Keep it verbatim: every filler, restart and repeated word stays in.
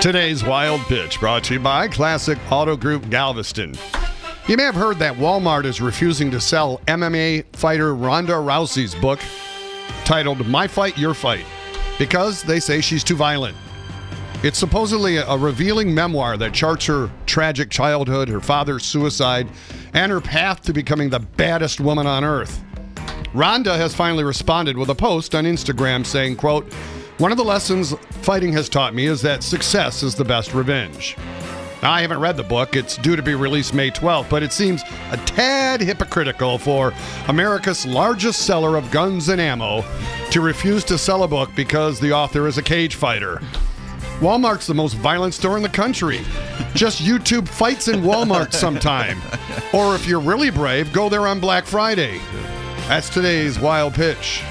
Today's Wild Pitch brought to you by Classic Auto Group Galveston. You may have heard that Walmart is refusing to sell M M A fighter Ronda Rousey's book titled My Fight, Your Fight because they say she's too violent. It's supposedly a revealing memoir that charts her tragic childhood, her father's suicide, and her path to becoming the baddest woman on earth. Ronda has finally responded with a post on Instagram saying, quote, "One of the lessons fighting has taught me is that success is the best revenge." Now, I haven't read the book. It's due to be released May twelfth, but it seems a tad hypocritical for America's largest seller of guns and ammo to refuse to sell a book because the author is a cage fighter. Walmart's the most violent store in the country. Just YouTube fights in Walmart sometime. Or if you're really brave, go there on Black Friday. That's today's Wild Pitch.